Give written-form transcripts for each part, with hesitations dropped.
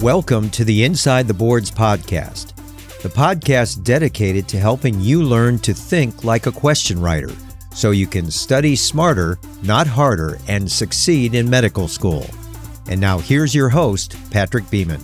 Welcome to the Inside the Boards podcast, the podcast dedicated to helping you learn to think like a question writer so you can study smarter, not harder, and succeed in medical school. And now here's your host, Patrick Beeman.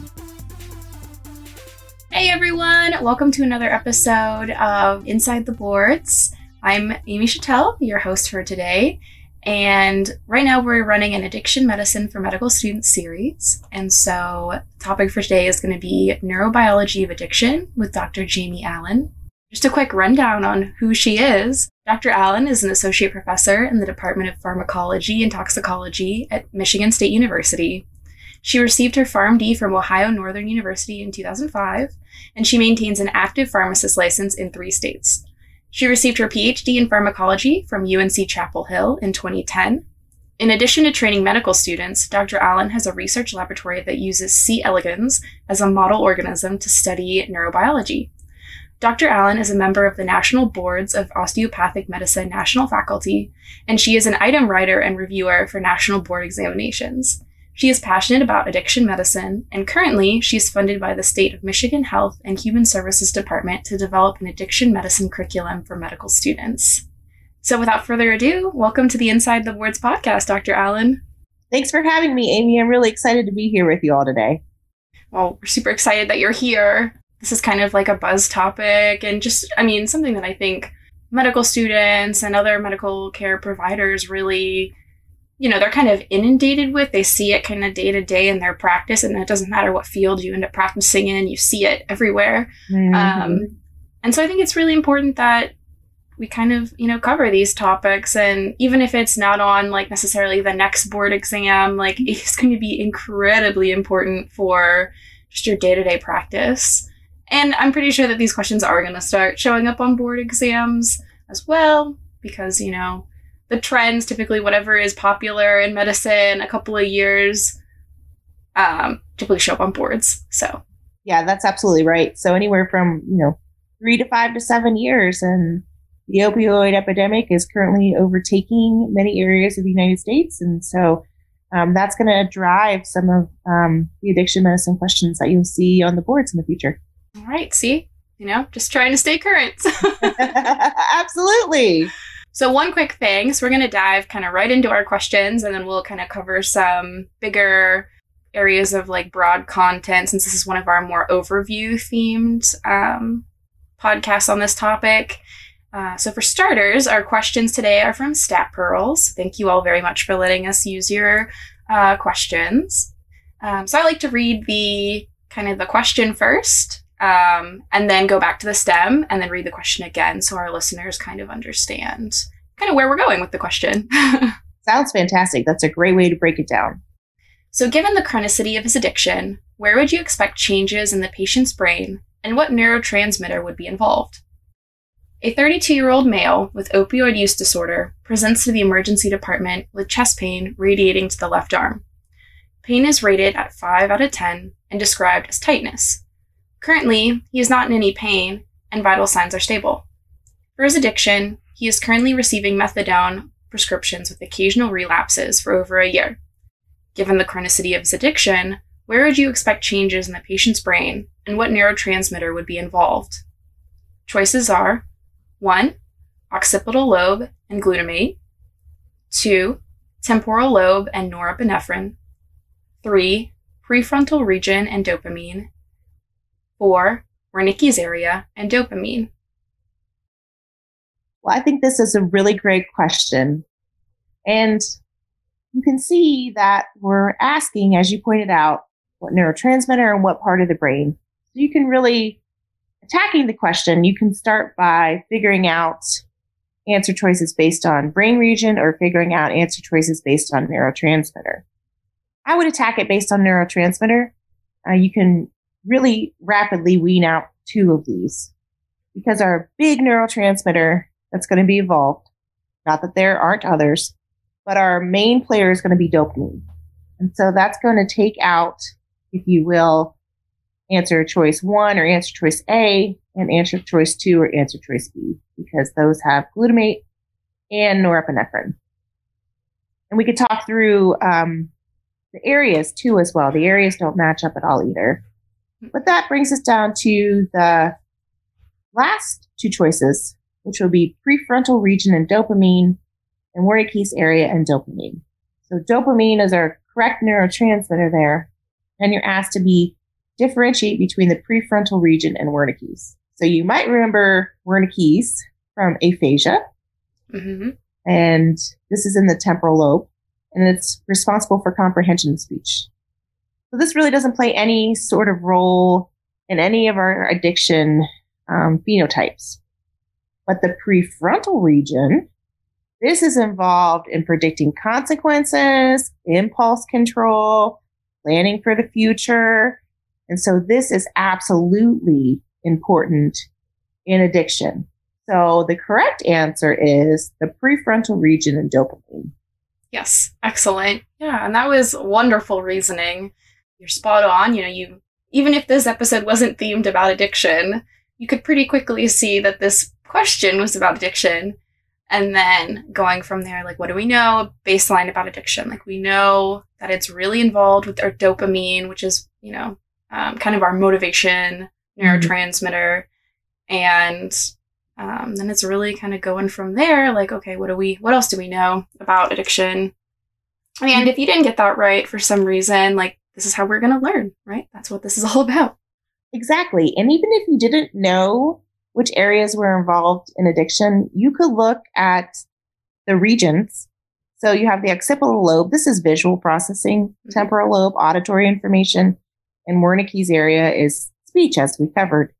Hey everyone, welcome to another episode of Inside the Boards. I'm Amy Chattel, your host for today. And right now we're running an Addiction Medicine for Medical Students series. And so the topic for today is going to be Neurobiology of Addiction with Dr. Jamie Allen. Just a quick rundown on who she is. Dr. Allen is an associate professor in the Department of Pharmacology and Toxicology at Michigan State University. She received her PharmD from Ohio Northern University in 2005, and she maintains an active pharmacist license in 3 states. She received her PhD in pharmacology from UNC Chapel Hill in 2010. In addition to training medical students, Dr. Allen has a research laboratory that uses C. elegans as a model organism to study neurobiology. Dr. Allen is a member of the National Boards of Osteopathic Medicine National Faculty, and she is an item writer and reviewer for national board examinations. She is passionate about addiction medicine, and currently she is funded by the State of Michigan Health and Human Services Department to develop an addiction medicine curriculum for medical students. So without further ado, welcome to the Inside the Boards podcast, Dr. Allen. Thanks for having me, Amy. I'm really excited to be here with you all today. Well, we're super excited that you're here. This is kind of like a buzz topic and just, something that I think medical students and other medical care providers really they're kind of inundated with. They see it kind of day to day in their practice, and it doesn't matter what field you end up practicing in, you see it everywhere. Mm-hmm. And so I think it's really important that we kind of, cover these topics. And even if it's not on like necessarily the next board exam, like it's going to be incredibly important for just your day to day practice. And I'm pretty sure that these questions are going to start showing up on board exams as well, because, the trends, typically whatever is popular in medicine a couple of years, typically show up on boards. So yeah, that's absolutely right. So anywhere from, 3 to 5 to 7 years. And the opioid epidemic is currently overtaking many areas of the United States. And so that's going to drive some of the addiction medicine questions that you'll see on the boards in the future. All right. See, just trying to stay current. Absolutely. So one quick thing, so we're going to dive kind of right into our questions, and then we'll kind of cover some bigger areas of like broad content, since this is one of our more overview themed podcasts on this topic. So for starters, our questions today are from Stat Pearls. Thank you all very much for letting us use your questions. So I like to read the question first. And then go back to the stem and then read the question again so our listeners kind of understand kind of where we're going with the question. Sounds fantastic. That's a great way to break it down. So given the chronicity of his addiction, where would you expect changes in the patient's brain and what neurotransmitter would be involved? A 32-year-old male with opioid use disorder presents to the emergency department with chest pain radiating to the left arm. Pain is rated at 5 out of 10 and described as tightness. Currently, he is not in any pain, and vital signs are stable. For his addiction, he is currently receiving methadone prescriptions with occasional relapses for over a year. Given the chronicity of his addiction, where would you expect changes in the patient's brain, and what neurotransmitter would be involved? Choices are 1. Occipital lobe and glutamate, 2. Temporal lobe and norepinephrine, 3. Prefrontal region and dopamine, 4. Wernicke's area and dopamine. Well, I think this is a really great question. And you can see that we're asking, as you pointed out, what neurotransmitter and what part of the brain. So you can really, attacking the question, you can start by figuring out answer choices based on brain region or figuring out answer choices based on neurotransmitter. I would attack it based on neurotransmitter. You can really rapidly wean out 2 of these because our big neurotransmitter that's going to be involved, not that there aren't others, but our main player is going to be dopamine. And so that's going to take out, if you will, answer choice 1 or answer choice A and answer choice 2 or answer choice B, because those have glutamate and norepinephrine. And we could talk through the areas too as well. The areas don't match up at all either. But that brings us down to the last two choices, which will be prefrontal region and dopamine, and Wernicke's area and dopamine. So dopamine is our correct neurotransmitter there, and you're asked to differentiate between the prefrontal region and Wernicke's. So you might remember Wernicke's from aphasia, and this is in the temporal lobe, and it's responsible for comprehension of speech. So this really doesn't play any sort of role in any of our addiction phenotypes. But the prefrontal region, this is involved in predicting consequences, impulse control, planning for the future. And so this is absolutely important in addiction. So the correct answer is the prefrontal region and dopamine. Yes, excellent. Yeah, and that was wonderful reasoning. You're spot on. You know, even if this episode wasn't themed about addiction, you could pretty quickly see that this question was about addiction. And then going from there, like, what do we know baseline about addiction? Like, we know that it's really involved with our dopamine, which is, you know, kind of our motivation neurotransmitter. And then it's really kind of going from there, like, okay, what else do we know about addiction? And if you didn't get that right for some reason, like, this is how we're going to learn, right? That's what this is all about. Exactly. And even if you didn't know which areas were involved in addiction, you could look at the regions. So you have the occipital lobe. This is visual processing, temporal lobe, auditory information, and Wernicke's area is speech, as we covered.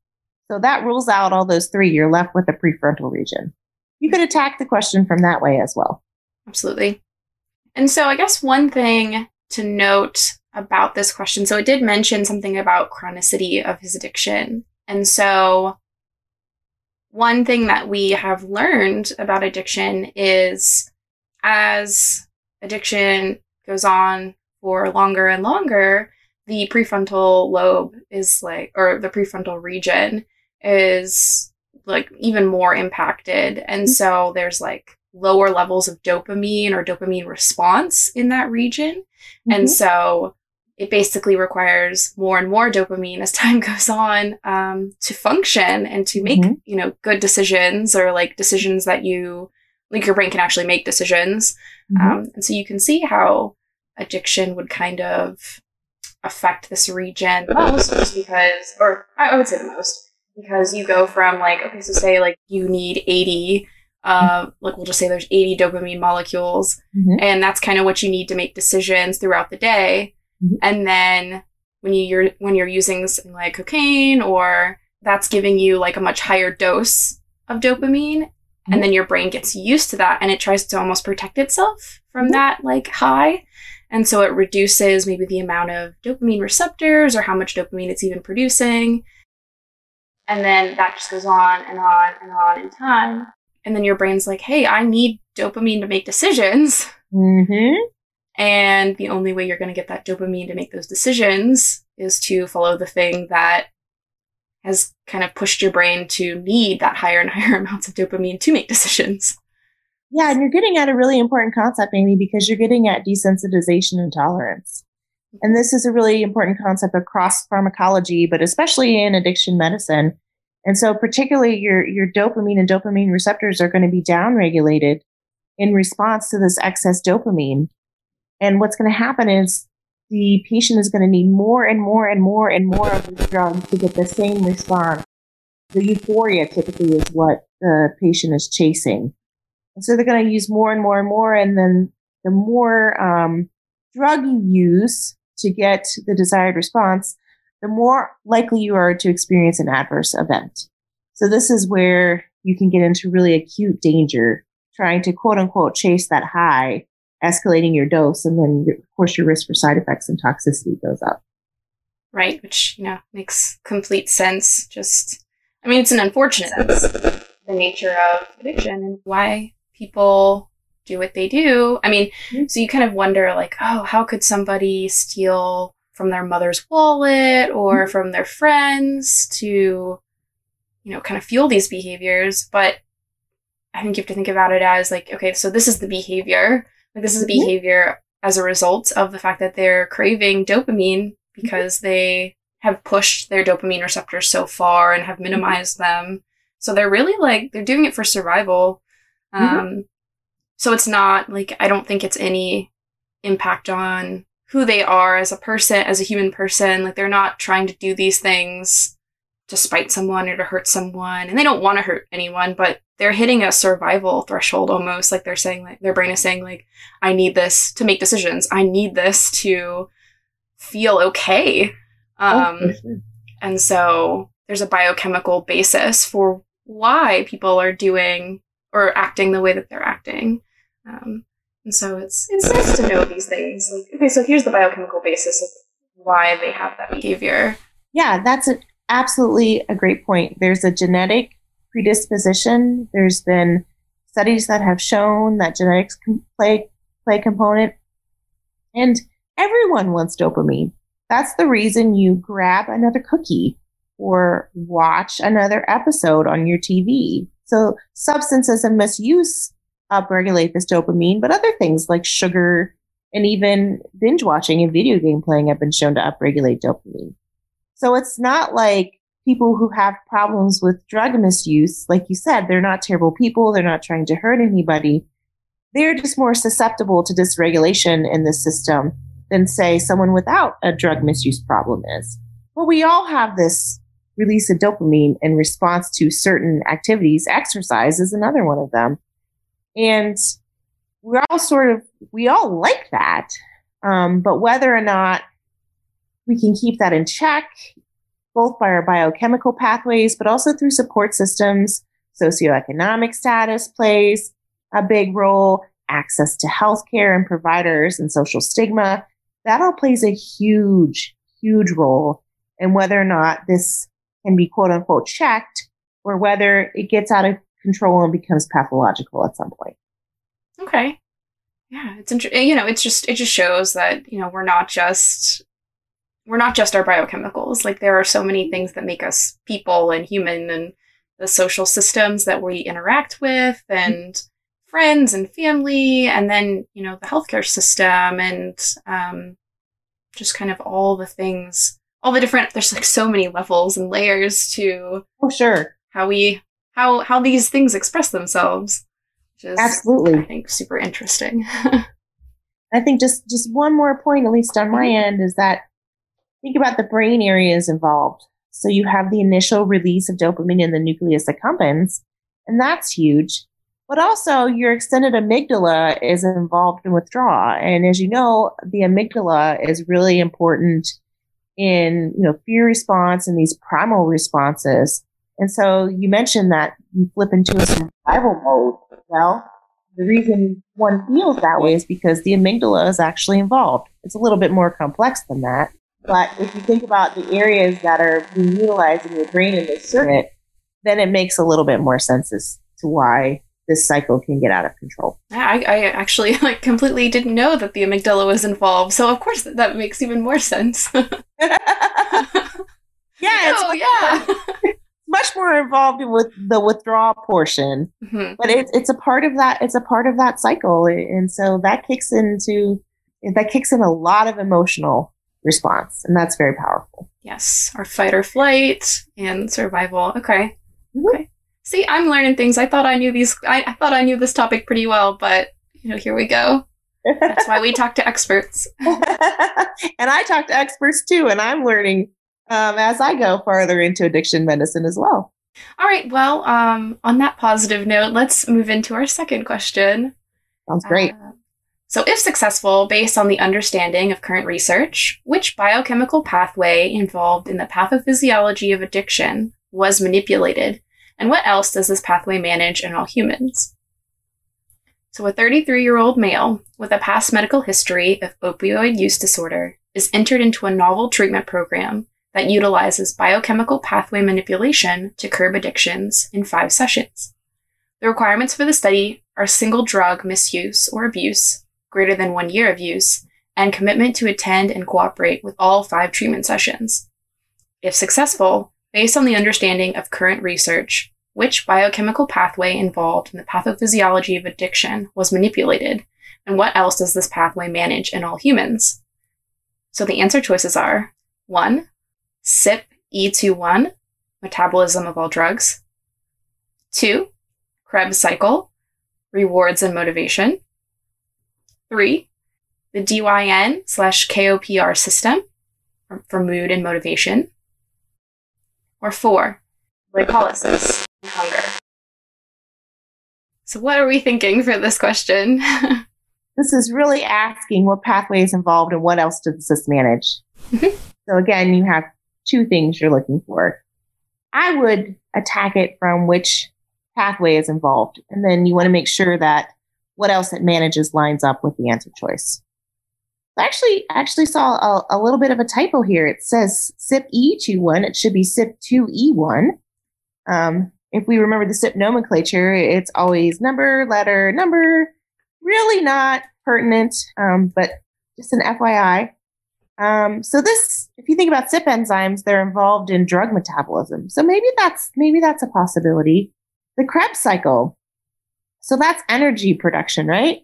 So that rules out all those three. You're left with the prefrontal region. You could attack the question from that way as well. Absolutely. And so I guess one thing to note about this question, so it did mention something about chronicity of his addiction. And so one thing that we have learned about addiction is as addiction goes on for longer and longer, the prefrontal lobe is like, or the prefrontal region is like even more impacted. And so there's like lower levels of dopamine or dopamine response in that region. And so it basically requires more and more dopamine as time goes on to function and to make, you know, good decisions or like decisions that you, like your brain can actually make decisions. And so you can see how addiction would kind of affect this region the most just because, or I would say the most, because you go from like, okay, so say like you need 80, like we'll just say there's 80 dopamine molecules, and that's kind of what you need to make decisions throughout the day. And then when you're using something like cocaine, or that's giving you like a much higher dose of dopamine, and then your brain gets used to that and it tries to almost protect itself from that like high. And so it reduces maybe the amount of dopamine receptors or how much dopamine it's even producing. And then that just goes on and on and on in time. And then your brain's like, hey, I need dopamine to make decisions. And the only way you're going to get that dopamine to make those decisions is to follow the thing that has kind of pushed your brain to need that higher and higher amounts of dopamine to make decisions. Yeah, and you're getting at a really important concept, Amy, because you're getting at desensitization and tolerance. And this is a really important concept across pharmacology, but especially in addiction medicine. And so particularly your dopamine and dopamine receptors are going to be downregulated in response to this excess dopamine. And what's going to happen is the patient is going to need more and more and more and more of the drug to get the same response. The euphoria typically is what the patient is chasing. And so they're going to use more and more and more. And then the more drug you use to get the desired response, the more likely you are to experience an adverse event. So this is where you can get into really acute danger, trying to quote unquote chase that high, escalating your dose, and then of course your risk for side effects and toxicity goes up. Right, which, you know, makes complete sense. Just, I mean, it's an unfortunate sense, the nature of addiction and why people do what they do. I mean, so you kind of wonder like, oh, how could somebody steal from their mother's wallet or from their friends to, you know, kind of fuel these behaviors? But I think you have to think about it as like, okay, so this is the behavior. Like, this is a behavior as a result of the fact that they're craving dopamine because they have pushed their dopamine receptors so far and have minimized them. So they're really like, they're doing it for survival. So it's not like, I don't think it's any impact on who they are as a person, as a human person. Like, they're not trying to do these things to spite someone or to hurt someone. And they don't want to hurt anyone, but they're hitting a survival threshold almost. Like, they're saying, like, their brain is saying, like, I need this to make decisions. I need this to feel okay. And so there's a biochemical basis for why people are doing or acting the way that they're acting. And so it's nice to know these things. Like, okay, so here's the biochemical basis of why they have that behavior. Yeah, that's absolutely a great point. There's a genetic predisposition. There's been studies that have shown that genetics can play a component. And everyone wants dopamine. That's the reason you grab another cookie or watch another episode on your TV. So substances and misuse upregulate this dopamine, but other things like sugar and even binge watching and video game playing have been shown to upregulate dopamine. So it's not like people who have problems with drug misuse, like you said, they're not terrible people. They're not trying to hurt anybody. They're just more susceptible to dysregulation in the system than, say, someone without a drug misuse problem is. Well, we all have this release of dopamine in response to certain activities. Exercise is another one of them. And we all like that. But whether or not we can keep that in check, both by our biochemical pathways, but also through support systems, socioeconomic status plays a big role, access to healthcare and providers and social stigma, that all plays a huge, huge role in whether or not this can be quote unquote checked or whether it gets out of control and becomes pathological at some point. Okay. Yeah. It's interesting. You know, it just shows that, you know, we're not just our biochemicals. Like, there are so many things that make us people and human, and the social systems that we interact with and friends and family, and then, you know, the healthcare system and just kind of all the things, all the different, there's like so many levels and layers to how these things express themselves, which is absolutely, I think, super interesting. I think just one more point, at least on my end, is that think about the brain areas involved. So you have the initial release of dopamine in the nucleus accumbens, and that's huge. But also your extended amygdala is involved in withdrawal. And as you know, the amygdala is really important in, you know, fear response and these primal responses. And so you mentioned that you flip into a survival mode. Well, the reason one feels that way is because the amygdala is actually involved. It's a little bit more complex than that. But if you think about the areas that are being utilized in your brain in this circuit, then it makes a little bit more sense as to why this cycle can get out of control. Yeah, I actually like completely didn't know that the amygdala was involved. So of course that makes even more sense. Much more involved with the withdrawal portion, but it's a part of that. It's a part of that cycle, and so that kicks in a lot of emotional response, and that's very powerful. Yes, our fight or flight and survival. Okay. Okay. See, I'm learning things. I thought I knew these. I thought I knew this topic pretty well, but, you know, here we go. That's why we talk to experts. And I talk to experts too, and I'm learning as I go farther into addiction medicine as well. All right. Well, on that positive note, let's move into our second question. Sounds great. So if successful, based on the understanding of current research, which biochemical pathway involved in the pathophysiology of addiction was manipulated, and what else does this pathway manage in all humans? So a 33-year-old male with a past medical history of opioid use disorder is entered into a novel treatment program that utilizes biochemical pathway manipulation to curb addictions in 5 sessions. The requirements for the study are single drug misuse or abuse, greater than 1 year of use, and commitment to attend and cooperate with all 5 treatment sessions. If successful, based on the understanding of current research, which biochemical pathway involved in the pathophysiology of addiction was manipulated, And what else does this pathway manage in all humans? So the answer choices are 1. CYP2E1, metabolism of all drugs. 2. Krebs cycle, rewards and motivation. 3. The DYN/KOPR system, for mood and motivation. Or 4. Glycolysis and hunger. So what are we thinking for this question? This is really asking what pathway is involved and what else does the system manage? Mm-hmm. So again, you have two things you're looking for. I would attack it from which pathway is involved. And then you want to make sure that what else it manages lines up with the answer choice. I actually saw a little bit of a typo here. It says CYP2E1. It should be CYP2E1. If we remember the CYP nomenclature, it's always number, letter, number. Really not pertinent, but just an FYI. So this, if you think about CYP enzymes, they're involved in drug metabolism. So maybe that's a possibility. The Krebs cycle. So that's energy production, right?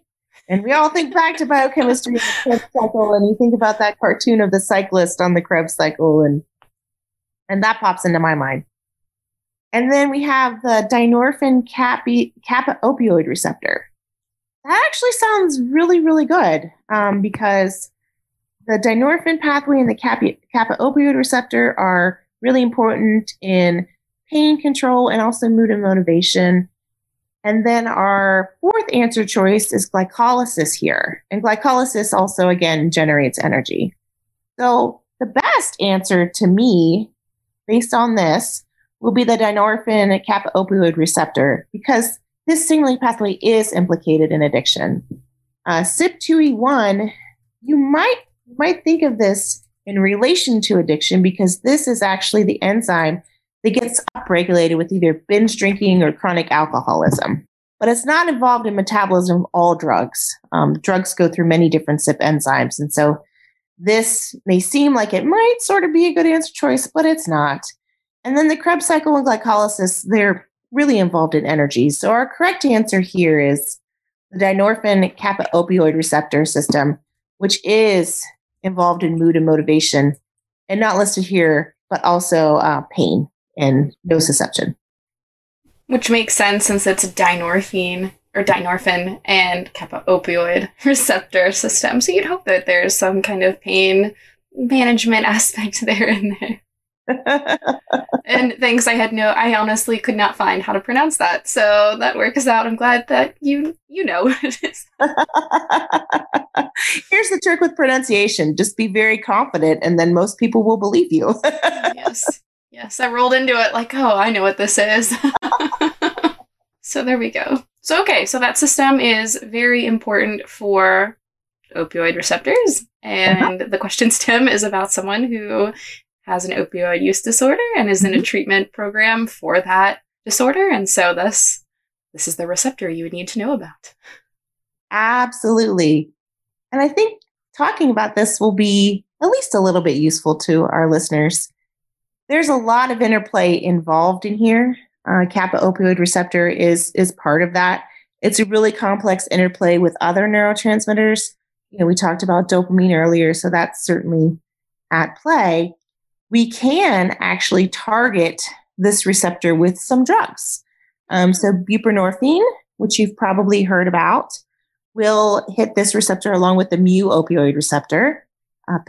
And we all think back to biochemistry and the Krebs cycle, and you think about that cartoon of the cyclist on the Krebs cycle, and that pops into my mind. And then we have the dynorphin kappa opioid receptor. That actually sounds really, really good because the dynorphin pathway and the kappa opioid receptor are really important in pain control and also mood and motivation. And then our fourth answer choice is glycolysis here. And glycolysis also, again, generates energy. So the best answer to me, based on this, will be the dynorphin kappa opioid receptor because this signaling pathway is implicated in addiction. CYP2E1, you might think of this in relation to addiction because this is actually the enzyme that gets upregulated with either binge drinking or chronic alcoholism. But it's not involved in metabolism of all drugs. Drugs go through many different CYP enzymes. And so this may seem like it might sort of be a good answer choice, but it's not. And then the Krebs cycle and glycolysis, they're really involved in energy. So our correct answer here is the dynorphin kappa opioid receptor system, which is involved in mood and motivation, and not listed here, but also pain and nociception. Which makes sense since it's a dynorphin and kappa opioid receptor system. So you'd hope that there's some kind of pain management aspect there in there. And thanks, I honestly could not find how to pronounce that. So that works out. I'm glad that you know what it is. Here's the trick with pronunciation. Just be very confident and then most people will believe you. Yes, I rolled into it like, oh, I know what this is. So there we go. So, okay, so that system is very important for opioid receptors. And the question stem is about someone who has an opioid use disorder and is in a treatment program for that disorder. And so this is the receptor you would need to know about. Absolutely. And I think talking about this will be at least a little bit useful to our listeners. There's a lot of interplay involved in here. Kappa opioid receptor is part of that. It's a really complex interplay with other neurotransmitters. You know, we talked about dopamine earlier, so that's certainly at play. We can actually target this receptor with some drugs. So buprenorphine, which you've probably heard about, will hit this receptor along with the mu opioid receptor.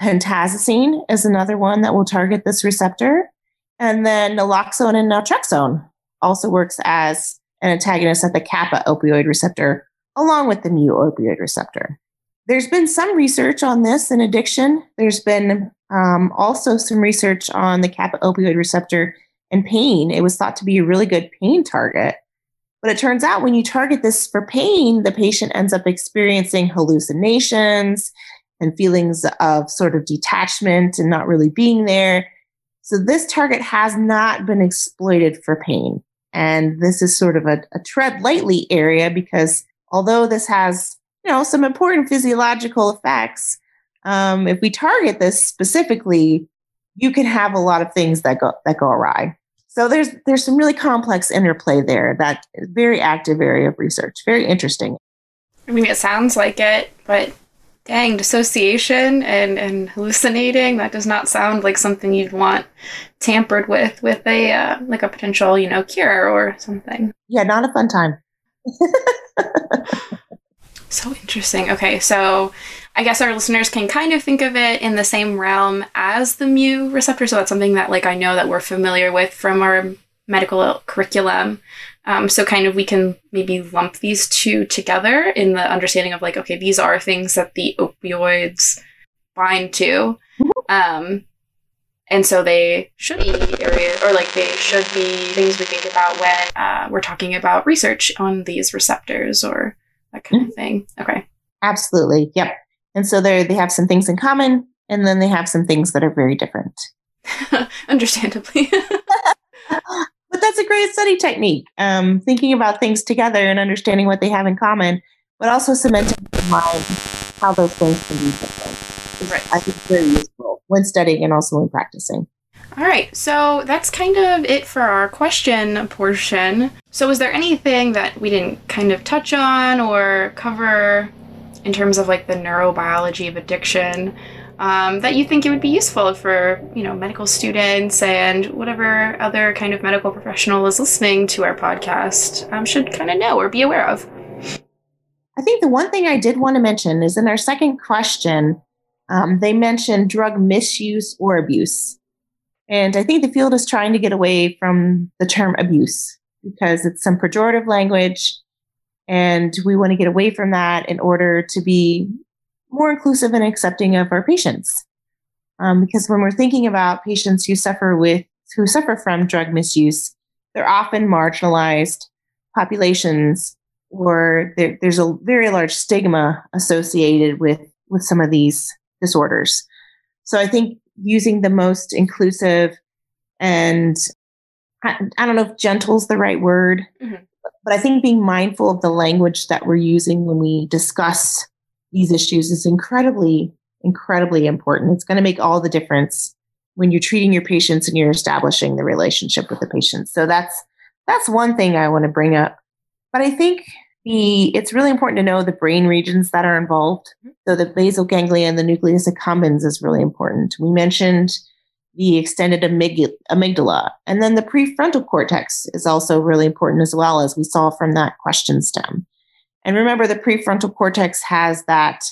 Pentazocine is another one that will target this receptor. And then naloxone and naltrexone also works as an antagonist at the kappa opioid receptor along with the mu opioid receptor. There's been some research on this in addiction. There's been also some research on the kappa opioid receptor and pain. It was thought to be a really good pain target. But it turns out when you target this for pain, the patient ends up experiencing hallucinations and feelings of sort of detachment and not really being there. So this target has not been exploited for pain. And this is sort of a tread lightly area because although this has some important physiological effects. If we target this specifically, you can have a lot of things that go awry. So there's some really complex interplay there. That very active area of research. Very interesting. I mean, it sounds like it, but dang, dissociation and hallucinating, that does not sound like something you'd want tampered with a, like a potential, you know, cure or something. Yeah, not a fun time. So interesting. Okay, so I guess our listeners can kind of think of it in the same realm as the mu receptor. So that's something that, like, I know that we're familiar with from our medical curriculum. So kind of we can maybe lump these two together in the understanding of, like, okay, these are things that the opioids bind to. And so they should be areas, or like they should be things we think about when we're talking about research on these receptors or that kind of thing. Okay. Absolutely. Yep. And so they have some things in common, and then they have some things that are very different. Understandably. But that's a great study technique, thinking about things together and understanding what they have in common, but also cementing in mind how those things can be different. Right. I think it's very useful when studying and also when practicing. All right. So that's kind of it for our question portion. So is there anything that we didn't kind of touch on or cover in terms of, like, the neurobiology of addiction that you think it would be useful for, you know, medical students and whatever other kind of medical professional is listening to our podcast should kind of know or be aware of? I think the one thing I did want to mention is in our second question, they mentioned drug misuse or abuse. And I think the field is trying to get away from the term abuse because it's some pejorative language, and we want to get away from that in order to be more inclusive and accepting of our patients. Because when we're thinking about patients who suffer from drug misuse, they're often marginalized populations, or there's a very large stigma associated with some of these disorders. So I think using the most inclusive and, I don't know if gentle is the right word, but I think being mindful of the language that we're using when we discuss these issues is incredibly, incredibly important. It's going to make all the difference when you're treating your patients and you're establishing the relationship with the patient. So that's one thing I want to bring up. But I think it's really important to know the brain regions that are involved. So the basal ganglia and the nucleus accumbens is really important. We mentioned the extended amygdala. And then the prefrontal cortex is also really important as well, as we saw from that question stem. And remember, the prefrontal cortex has that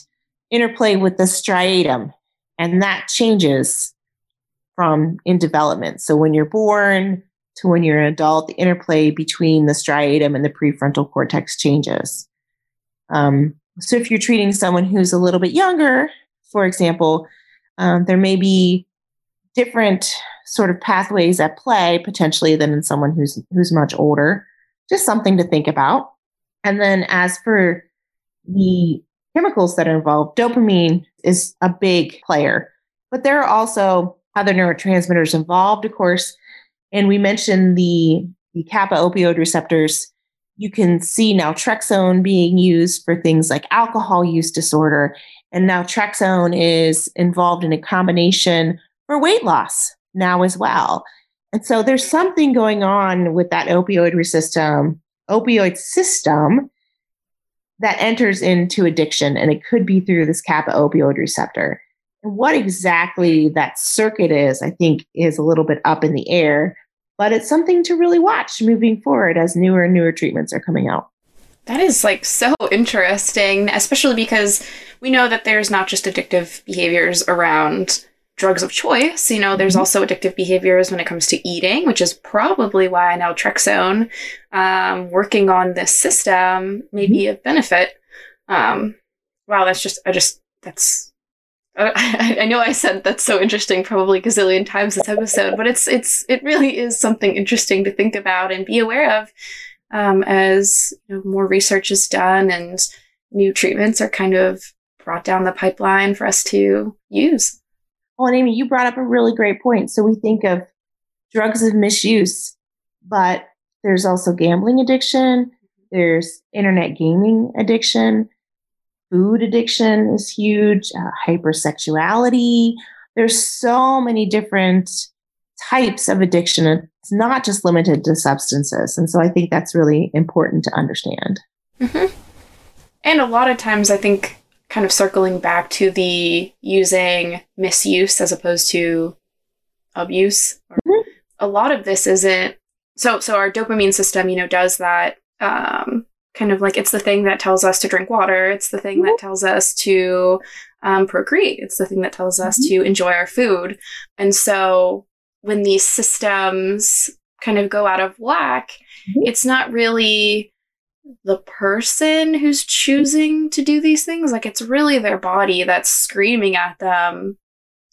interplay with the striatum, and that changes from in development. So when you're born to when you're an adult, the interplay between the striatum and the prefrontal cortex changes. So if you're treating someone who's a little bit younger, for example, there may be different sort of pathways at play potentially than in someone who's much older. Just something to think about. And then as for the chemicals that are involved, dopamine is a big player, but there are also other neurotransmitters involved, of course. And we mentioned the kappa opioid receptors. You can see naltrexone being used for things like alcohol use disorder. And naltrexone is involved in a combination for weight loss now as well. And so there's something going on with that opioid system that enters into addiction, and it could be through this kappa opioid receptor. And what exactly that circuit is, I think, is a little bit up in the air, but it's something to really watch moving forward as newer and newer treatments are coming out. That is, like, so interesting, especially because we know that there's not just addictive behaviors around drugs of choice. You know, there's also addictive behaviors when it comes to eating, which is probably why naltrexone, working on this system, may be a benefit. Wow, I know I said that's so interesting probably a gazillion times this episode, but it really is something interesting to think about and be aware of as, you know, more research is done and new treatments are kind of brought down the pipeline for us to use. Oh, and Amy, you brought up a really great point. So we think of drugs of misuse, but there's also gambling addiction. There's internet gaming addiction. Food addiction is huge. Hypersexuality. There's so many different types of addiction. It's not just limited to substances. And so I think that's really important to understand. Mm-hmm. And a lot of times, I think, kind of circling back to the using misuse as opposed to abuse. Mm-hmm. A lot of this isn't... So our dopamine system, you know, does that kind of like, it's the thing that tells us to drink water. It's the thing that tells us to procreate. It's the thing that tells us to enjoy our food. And so when these systems kind of go out of whack, it's not really the person who's choosing to do these things. Like, it's really their body that's screaming at them,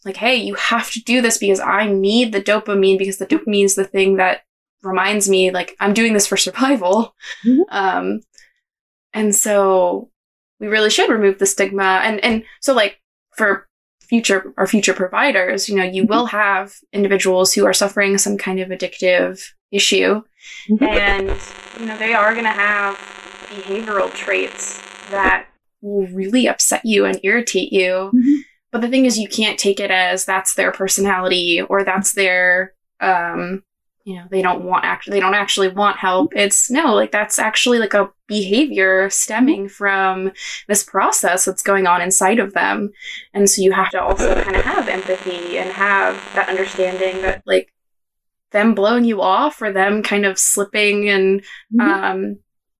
like, hey, you have to do this because I need the dopamine, because the dopamine is the thing that reminds me, like, I'm doing this for survival. And so we really should remove the stigma. And so, like, for future providers, you know, you will have individuals who are suffering some kind of addictive issue. And, you know, they are going to have behavioral traits that will really upset you and irritate you. But the thing is, you can't take it as that's their personality or that's their, you know, they don't actually want help. It's no, like, that's actually like a behavior stemming from this process that's going on inside of them. And so you have to also kind of have empathy and have that understanding that, like, them blowing you off or them kind of slipping and,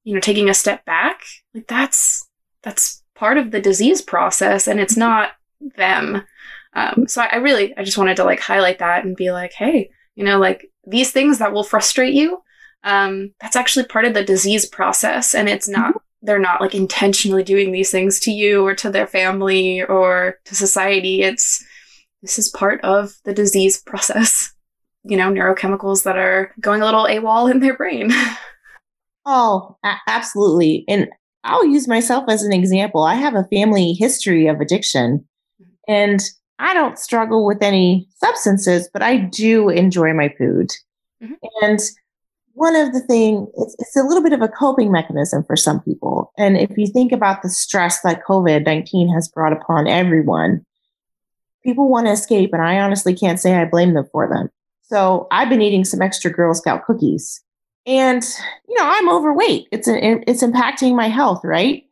you know, taking a step back, like, that's part of the disease process, and it's not them. So I just wanted to, like, highlight that and be like, hey, you know, like, these things that will frustrate you, that's actually part of the disease process. And it's not, they're not, like, intentionally doing these things to you or to their family or to society. This is part of the disease process. You know, neurochemicals that are going a little AWOL in their brain. Oh, absolutely. And I'll use myself as an example. I have a family history of addiction, and I don't struggle with any substances, but I do enjoy my food. And one of the things, it's a little bit of a coping mechanism for some people. And if you think about the stress that COVID-19 has brought upon everyone, people want to escape, and I honestly can't say I blame them for them. So I've been eating some extra Girl Scout cookies, and, you know, I'm overweight. It's impacting my health, right?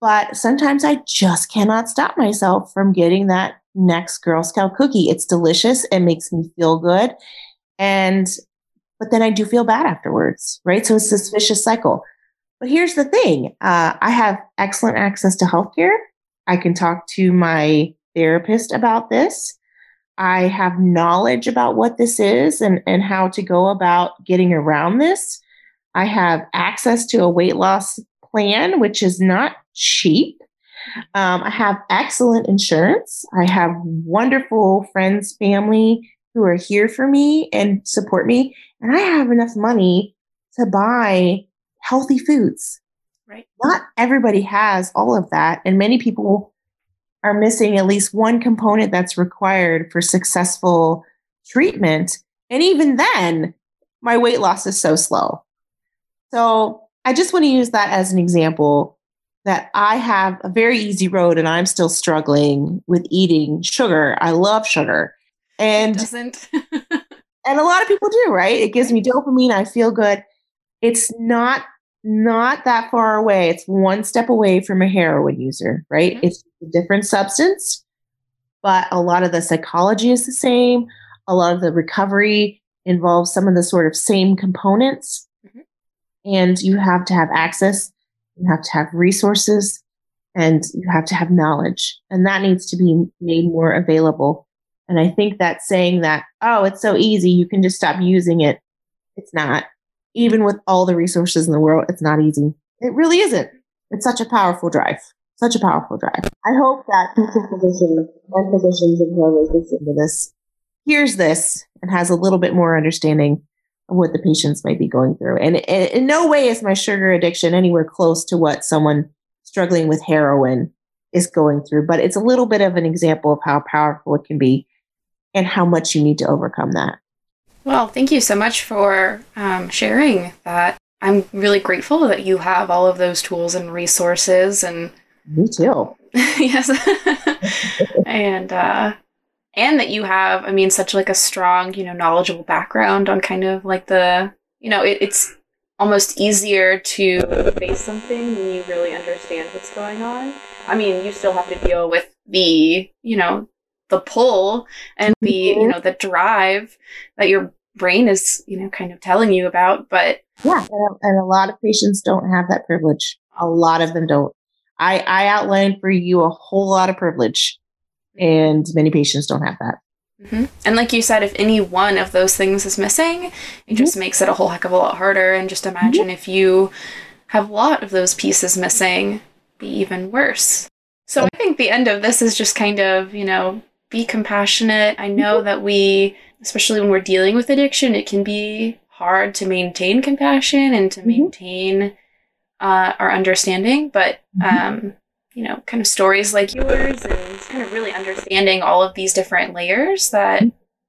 But sometimes I just cannot stop myself from getting that next Girl Scout cookie. It's delicious. It makes me feel good. But then I do feel bad afterwards, right? So it's this vicious cycle. But here's the thing. I have excellent access to healthcare. I can talk to my therapist about this. I have knowledge about what this is and how to go about getting around this. I have access to a weight loss plan, which is not cheap. I have excellent insurance. I have wonderful friends, family who are here for me and support me. And I have enough money to buy healthy foods. Right. Not everybody has all of that. And many people are missing at least one component that's required for successful treatment. And even then, my weight loss is so slow. So I just want to use that as an example that I have a very easy road, and I'm still struggling with eating sugar. I love sugar. And doesn't. And a lot of people do, right? It gives me dopamine. I feel good. It's not that far away. It's one step away from a heroin user, right? It's a different substance, but a lot of the psychology is the same. A lot of the recovery involves some of the sort of same components. And you have to have access, you have to have resources, and you have to have knowledge. And that needs to be made more available. And I think that saying that, oh, it's so easy, you can just stop using it. It's not. Even with all the resources in the world, it's not easy. It really isn't. It's such a powerful drive. Such a powerful drive. I hope that physicians and whoever listen to this hears this and has a little bit more understanding of what the patients might be going through. And in no way is my sugar addiction anywhere close to what someone struggling with heroin is going through. But it's a little bit of an example of how powerful it can be and how much you need to overcome that. Well, thank you so much for sharing that. I'm really grateful that you have all of those tools and resources. And me too. Yes. And that you have, I mean, such like a strong, you know, knowledgeable background on kind of like the, you know, it's almost easier to face something when you really understand what's going on. I mean, you still have to deal with the, you know, the pull and the, you know, the drive that your brain is, you know, kind of telling you about, but. Yeah. And a lot of patients don't have that privilege. A lot of them don't. I outlined for you a whole lot of privilege, and many patients don't have that. Mm-hmm. And like you said, if any one of those things is missing, it just makes it a whole heck of a lot harder. And just imagine if you have a lot of those pieces missing, it'd be even worse. So I think the end of this is just kind of, you know, be compassionate. I know that we, especially when we're dealing with addiction, it can be hard to maintain compassion and to maintain our understanding. But, you know, kind of stories like yours and kind of really understanding all of these different layers that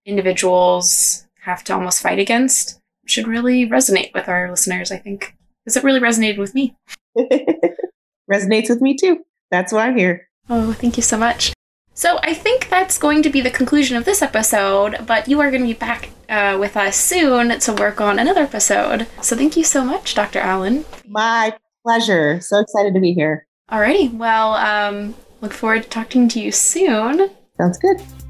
individuals have to almost fight against should really resonate with our listeners, I think. Because it really resonated with me. Resonates with me too. That's why I'm here. Oh, thank you so much. So I think that's going to be the conclusion of this episode, but you are going to be back with us soon to work on another episode. So thank you so much, Dr. Allen. My pleasure. So excited to be here. Alrighty. Well, look forward to talking to you soon. Sounds good.